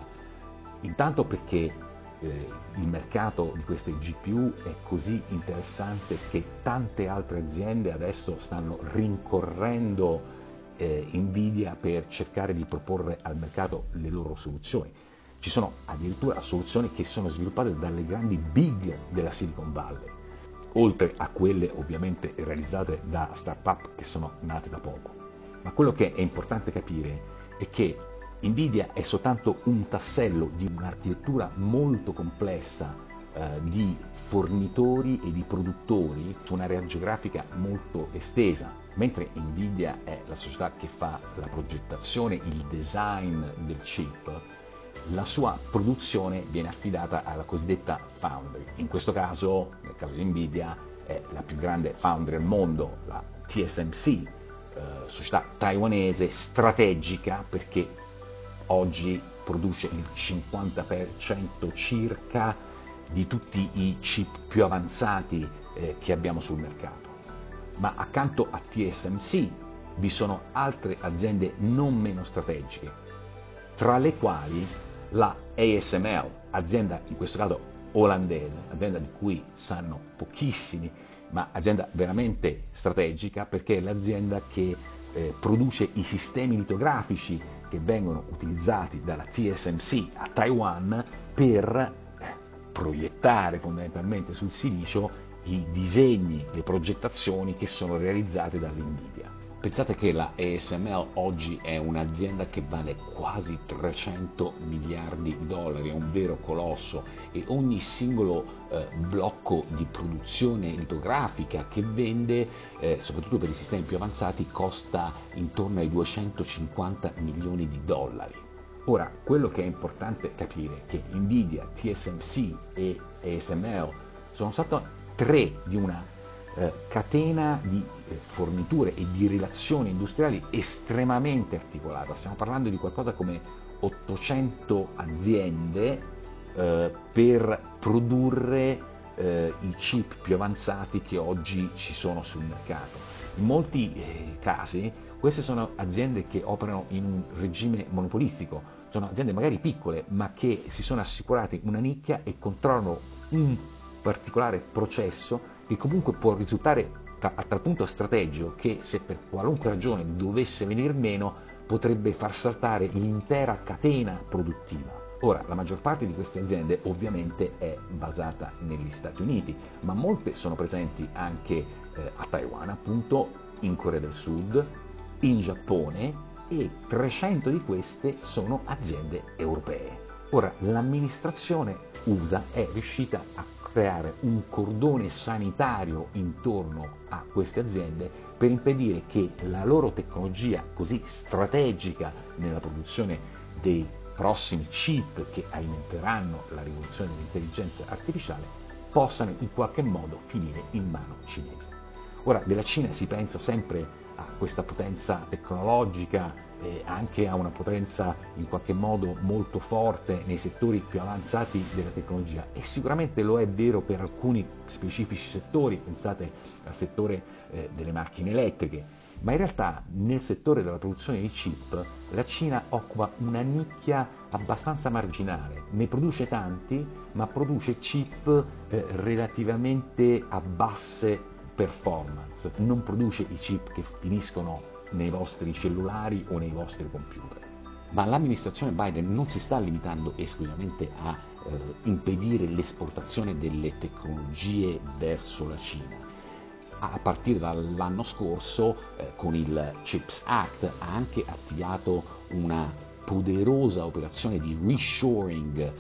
intanto perché il mercato di queste GPU è così interessante che tante altre aziende adesso stanno rincorrendo Nvidia per cercare di proporre al mercato le loro soluzioni. Ci sono addirittura soluzioni che sono sviluppate dalle grandi big della Silicon Valley, oltre a quelle ovviamente realizzate da start-up che sono nate da poco. Ma quello che è importante capire è che Nvidia è soltanto un tassello di un'architettura molto complessa di fornitori e di produttori su un'area geografica molto estesa, mentre Nvidia è la società che fa la progettazione, il design del chip. La sua produzione viene affidata alla cosiddetta foundry, in questo caso, nel caso di Nvidia, è la più grande foundry al mondo, la TSMC, società taiwanese strategica perché oggi produce il 50% circa di tutti i chip più avanzati che abbiamo sul mercato. Ma accanto a TSMC vi sono altre aziende non meno strategiche, tra le quali la ASML, azienda in questo caso olandese, azienda di cui sanno pochissimi, ma azienda veramente strategica perché è l'azienda che produce i sistemi litografici che vengono utilizzati dalla TSMC a Taiwan per proiettare fondamentalmente sul silicio i disegni, le progettazioni che sono realizzate dall'Nvidia. Pensate che la ASML oggi è un'azienda che vale quasi $300 miliardi, è un vero colosso, e ogni singolo blocco di produzione litografica che vende, soprattutto per i sistemi più avanzati, costa intorno ai $250 milioni. Ora, quello che è importante capire è che Nvidia, TSMC e ASML sono state tre di una catena di forniture e di relazioni industriali estremamente articolata. Stiamo parlando di qualcosa come 800 aziende per produrre i chip più avanzati che oggi ci sono sul mercato. In molti casi queste sono aziende che operano in un regime monopolistico, sono aziende magari piccole ma che si sono assicurate una nicchia e controllano un particolare processo che comunque può risultare a tal punto strategico che, se per qualunque ragione dovesse venir meno, potrebbe far saltare l'intera catena produttiva. Ora, la maggior parte di queste aziende ovviamente è basata negli Stati Uniti, ma molte sono presenti anche a Taiwan, appunto, in Corea del Sud, in Giappone, e 300 di queste sono aziende europee. Ora, l'amministrazione USA è riuscita a creare un cordone sanitario intorno a queste aziende per impedire che la loro tecnologia così strategica nella produzione dei prossimi chip che alimenteranno la rivoluzione dell'intelligenza artificiale possano in qualche modo finire in mano cinese. Ora, della Cina si pensa sempre a questa potenza tecnologica e anche a una potenza in qualche modo molto forte nei settori più avanzati della tecnologia, e sicuramente lo è vero per alcuni specifici settori, pensate al settore delle macchine elettriche, ma in realtà nel settore della produzione di chip la Cina occupa una nicchia abbastanza marginale, ne produce tanti ma produce chip relativamente a basse performance, non produce i chip che finiscono nei vostri cellulari o nei vostri computer. Ma l'amministrazione Biden non si sta limitando esclusivamente a impedire l'esportazione delle tecnologie verso la Cina. A partire dall'anno scorso, con il Chips Act, ha anche attivato una poderosa operazione di reshoring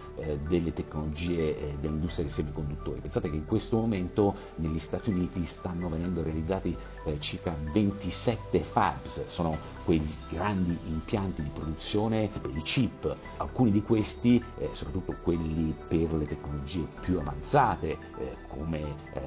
delle tecnologie dell'industria dei semiconduttori. Pensate che in questo momento negli Stati Uniti stanno venendo realizzati circa 27 fabs, sono quei grandi impianti di produzione per i chip. Alcuni di questi, soprattutto quelli per le tecnologie più avanzate, come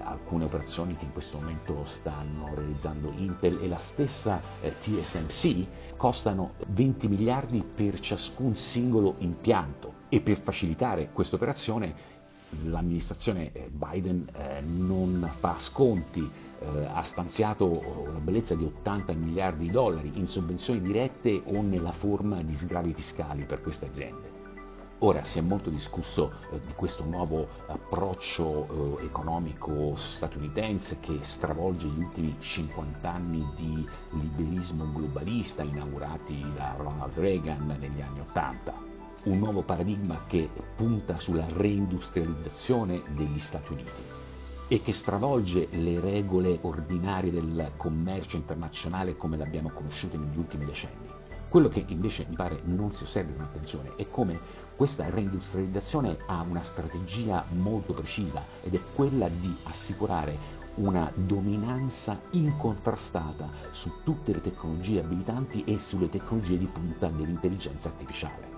alcune operazioni che in questo momento stanno realizzando Intel e la stessa TSMC, costano 20 miliardi per ciascun singolo impianto, e per facilitare questa operazione l'amministrazione Biden non fa sconti, ha stanziato una bellezza di $80 miliardi in sovvenzioni dirette o nella forma di sgravi fiscali per queste aziende. Ora, si è molto discusso di questo nuovo approccio economico statunitense che stravolge gli ultimi 50 anni di liberismo globalista inaugurati da Ronald Reagan negli anni 80. Un nuovo paradigma che punta sulla reindustrializzazione degli Stati Uniti e che stravolge le regole ordinarie del commercio internazionale come l'abbiamo conosciuto negli ultimi decenni. Quello che invece mi pare non si osservi con attenzione è come questa reindustrializzazione ha una strategia molto precisa, ed è quella di assicurare una dominanza incontrastata su tutte le tecnologie abilitanti e sulle tecnologie di punta dell'intelligenza artificiale.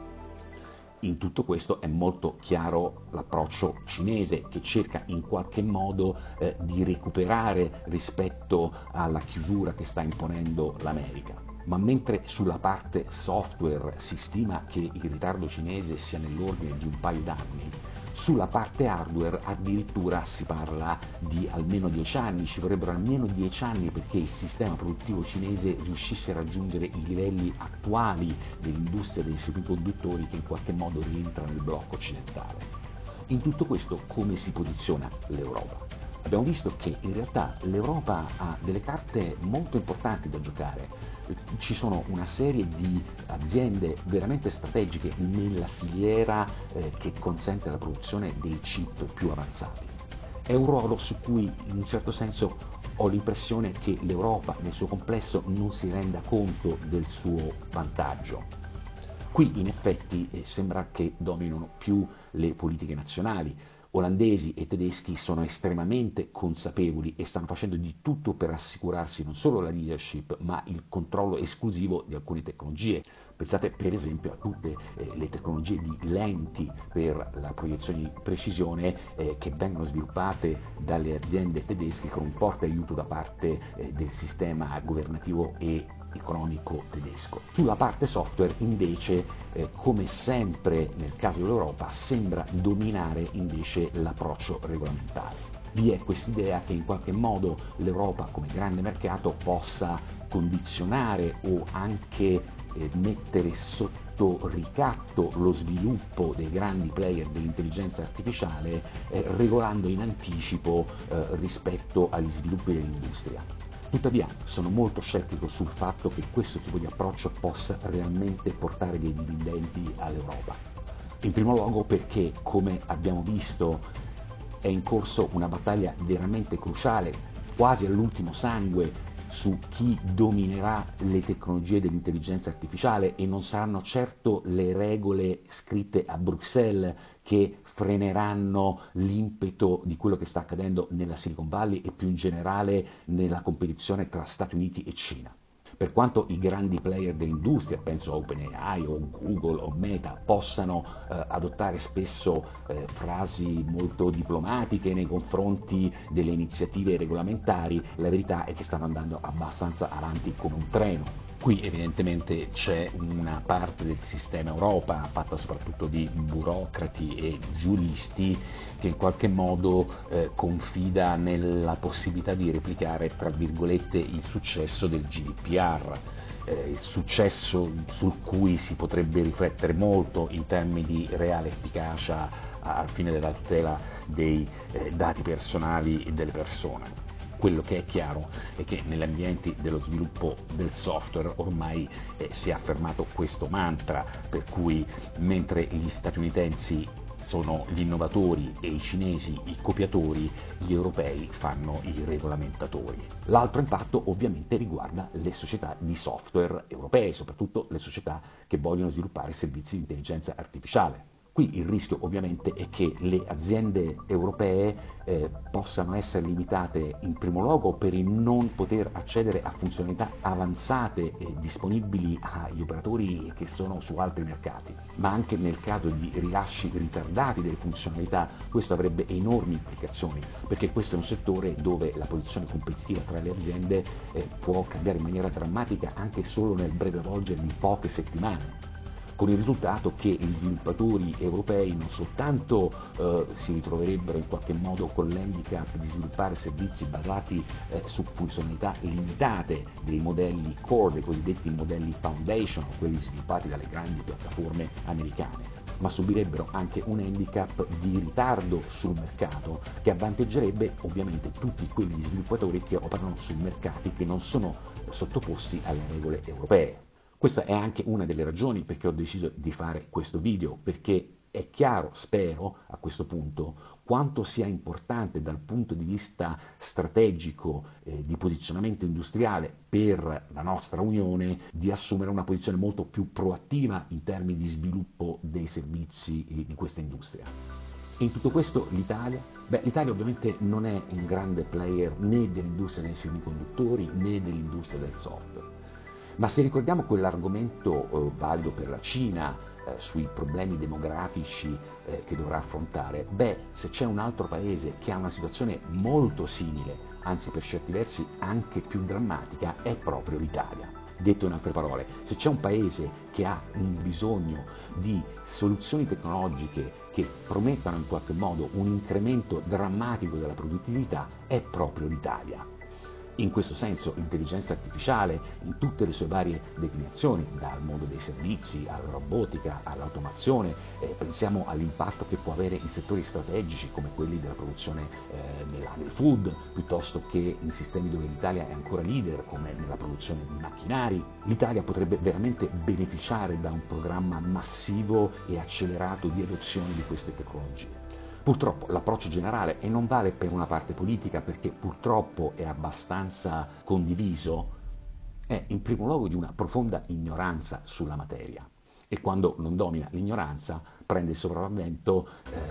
In tutto questo è molto chiaro l'approccio cinese, che cerca in qualche modo di recuperare rispetto alla chiusura che sta imponendo l'America. Ma mentre sulla parte software si stima che il ritardo cinese sia nell'ordine di un paio d'anni, sulla parte hardware addirittura si parla di almeno 10 anni, ci vorrebbero almeno 10 anni perché il sistema produttivo cinese riuscisse a raggiungere i livelli attuali dell'industria dei semiconduttori che in qualche modo rientra nel blocco occidentale. In tutto questo come si posiziona l'Europa? Abbiamo visto che in realtà l'Europa ha delle carte molto importanti da giocare. Ci sono una serie di aziende veramente strategiche nella filiera che consente la produzione dei chip più avanzati. È un ruolo su cui in un certo senso ho l'impressione che l'Europa nel suo complesso non si renda conto del suo vantaggio. Qui in effetti sembra che dominino più le politiche nazionali. Olandesi e tedeschi sono estremamente consapevoli e stanno facendo di tutto per assicurarsi non solo la leadership, ma il controllo esclusivo di alcune tecnologie. Pensate per esempio a tutte le tecnologie di lenti per la proiezione di precisione che vengono sviluppate dalle aziende tedesche con un forte aiuto da parte del sistema governativo e economico tedesco. Sulla parte software invece, come sempre nel caso dell'Europa, sembra dominare invece l'approccio regolamentare. Vi è quest'idea che in qualche modo l'Europa come grande mercato possa condizionare o anche mettere sotto ricatto lo sviluppo dei grandi player dell'intelligenza artificiale, regolando in anticipo rispetto agli sviluppi dell'industria. Tuttavia sono molto scettico sul fatto che questo tipo di approccio possa realmente portare dei dividendi all'Europa. In primo luogo perché, come abbiamo visto, è in corso una battaglia veramente cruciale, quasi all'ultimo sangue, su chi dominerà le tecnologie dell'intelligenza artificiale, e non saranno certo le regole scritte a Bruxelles che freneranno l'impeto di quello che sta accadendo nella Silicon Valley e più in generale nella competizione tra Stati Uniti e Cina. Per quanto i grandi player dell'industria, penso a OpenAI o Google o Meta, possano adottare spesso frasi molto diplomatiche nei confronti delle iniziative regolamentari, la verità è che stanno andando abbastanza avanti come un treno. Qui evidentemente c'è una parte del sistema Europa, fatta soprattutto di burocrati e giuristi, che in qualche modo confida nella possibilità di replicare, tra virgolette, il successo del GDPR, il successo sul cui si potrebbe riflettere molto in termini di reale efficacia al fine della tutela dei dati personali e delle persone. Quello che è chiaro è che negli ambienti dello sviluppo del software ormai si è affermato questo mantra, per cui mentre gli statunitensi sono gli innovatori e i cinesi i copiatori, gli europei fanno i regolamentatori. L'altro impatto ovviamente riguarda le società di software europee, soprattutto le società che vogliono sviluppare servizi di intelligenza artificiale. Qui il rischio ovviamente è che le aziende europee possano essere limitate in primo luogo per il non poter accedere a funzionalità avanzate disponibili agli operatori che sono su altri mercati, ma anche nel caso di rilasci ritardati delle funzionalità. Questo avrebbe enormi implicazioni, perché questo è un settore dove la posizione competitiva tra le aziende può cambiare in maniera drammatica anche solo nel breve volgere di poche settimane, con il risultato che gli sviluppatori europei non soltanto si ritroverebbero in qualche modo con l'handicap di sviluppare servizi basati su funzionalità limitate dei modelli core, dei cosiddetti modelli foundation, quelli sviluppati dalle grandi piattaforme americane, ma subirebbero anche un handicap di ritardo sul mercato che avvantaggerebbe ovviamente tutti quegli sviluppatori che operano su mercati che non sono sottoposti alle regole europee. Questa è anche una delle ragioni perché ho deciso di fare questo video, perché è chiaro, spero, a questo punto, quanto sia importante dal punto di vista strategico, di posizionamento industriale per la nostra Unione, di assumere una posizione molto più proattiva in termini di sviluppo dei servizi di questa industria. In tutto questo l'Italia? L'Italia ovviamente non è un grande player né dell'industria dei semiconduttori né dell'industria del software. Ma se ricordiamo quell'argomento valido per la Cina sui problemi demografici che dovrà affrontare, se c'è un altro paese che ha una situazione molto simile, anzi per certi versi anche più drammatica, è proprio l'Italia. Detto in altre parole, se c'è un paese che ha un bisogno di soluzioni tecnologiche che promettano in qualche modo un incremento drammatico della produttività, è proprio l'Italia. In questo senso l'intelligenza artificiale in tutte le sue varie declinazioni, dal mondo dei servizi alla robotica, all'automazione, pensiamo all'impatto che può avere in settori strategici come quelli della produzione nell'agri-food, piuttosto che in sistemi dove l'Italia è ancora leader come nella produzione di macchinari. L'Italia potrebbe veramente beneficiare da un programma massivo e accelerato di adozione di queste tecnologie. Purtroppo l'approccio generale, e non vale per una parte politica perché purtroppo è abbastanza condiviso, è in primo luogo di una profonda ignoranza sulla materia, e quando non domina l'ignoranza prende il sopravvento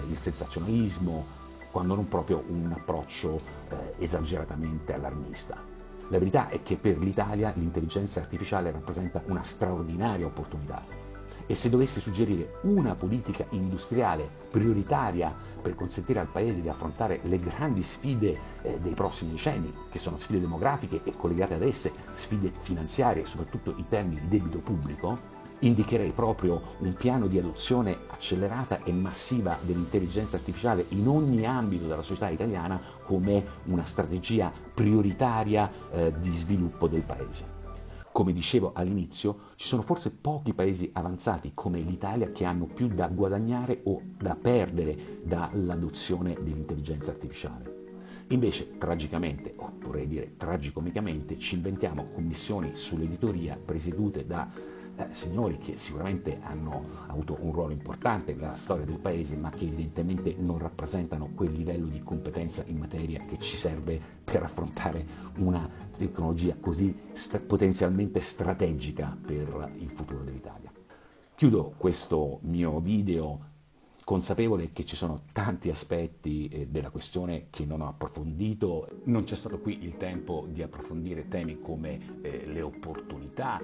il sensazionalismo, quando non proprio un approccio esageratamente allarmista. La verità è che per l'Italia l'intelligenza artificiale rappresenta una straordinaria opportunità. E se dovessi suggerire una politica industriale prioritaria per consentire al Paese di affrontare le grandi sfide dei prossimi decenni, che sono sfide demografiche e collegate ad esse sfide finanziarie, soprattutto in termini di debito pubblico, indicherei proprio un piano di adozione accelerata e massiva dell'intelligenza artificiale in ogni ambito della società italiana come una strategia prioritaria di sviluppo del Paese. Come dicevo all'inizio, ci sono forse pochi paesi avanzati come l'Italia che hanno più da guadagnare o da perdere dall'adozione dell'intelligenza artificiale. Invece, tragicamente, o vorrei dire tragicomicamente, ci inventiamo commissioni sull'editoria presiedute da signori che sicuramente hanno avuto un ruolo importante nella storia del paese, ma che evidentemente non rappresentano quel livello di competenza in materia che ci serve per affrontare una tecnologia così potenzialmente strategica per il futuro dell'Italia. Chiudo questo mio video consapevole che ci sono tanti aspetti della questione che non ho approfondito. Non c'è stato qui il tempo di approfondire temi come le opportunità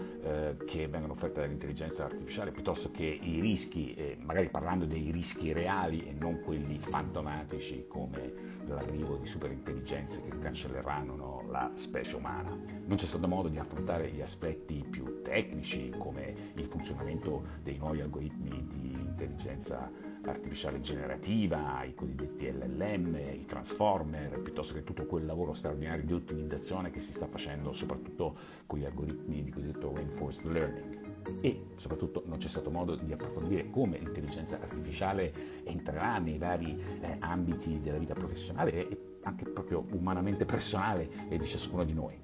che vengono offerte dall'intelligenza artificiale, piuttosto che i rischi, magari parlando dei rischi reali e non quelli fantomatici come l'arrivo di superintelligenze che cancelleranno la specie umana. Non c'è stato modo di affrontare gli aspetti più tecnici come il funzionamento dei nuovi algoritmi di intelligenza artificiale generativa, i cosiddetti LLM, i transformer, piuttosto che tutto quel lavoro straordinario di ottimizzazione che si sta facendo soprattutto con gli algoritmi di cosiddetto reinforced learning. E soprattutto non c'è stato modo di approfondire come l'intelligenza artificiale entrerà nei vari ambiti della vita professionale e anche proprio umanamente personale di ciascuno di noi.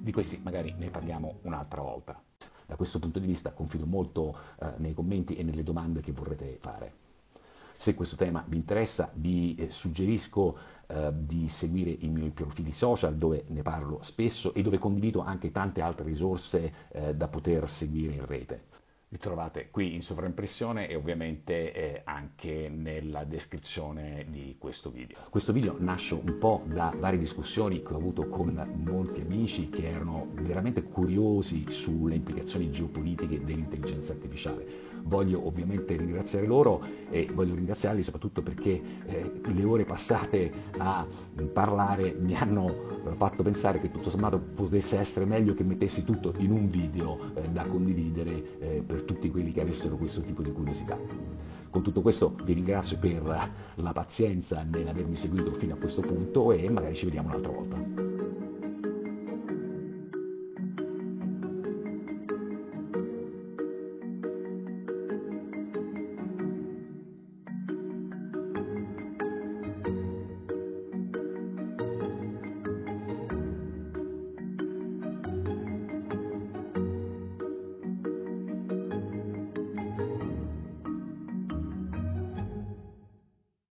Di questi magari ne parliamo un'altra volta. Da questo punto di vista confido molto nei commenti e nelle domande che vorrete fare. Se questo tema vi interessa, vi suggerisco di seguire i miei profili social dove ne parlo spesso e dove condivido anche tante altre risorse da poter seguire in rete. Vi trovate qui in sovraimpressione e ovviamente anche nella descrizione di questo video. Questo video nasce un po' da varie discussioni che ho avuto con molti amici che erano veramente curiosi sulle implicazioni geopolitiche dell'intelligenza artificiale. Voglio ovviamente ringraziare loro e voglio ringraziarli soprattutto perché le ore passate a parlare mi hanno fatto pensare che tutto sommato potesse essere meglio che mettessi tutto in un video da condividere per tutti quelli che avessero questo tipo di curiosità. Con tutto questo vi ringrazio per la pazienza nell'avermi seguito fino a questo punto e magari ci vediamo un'altra volta.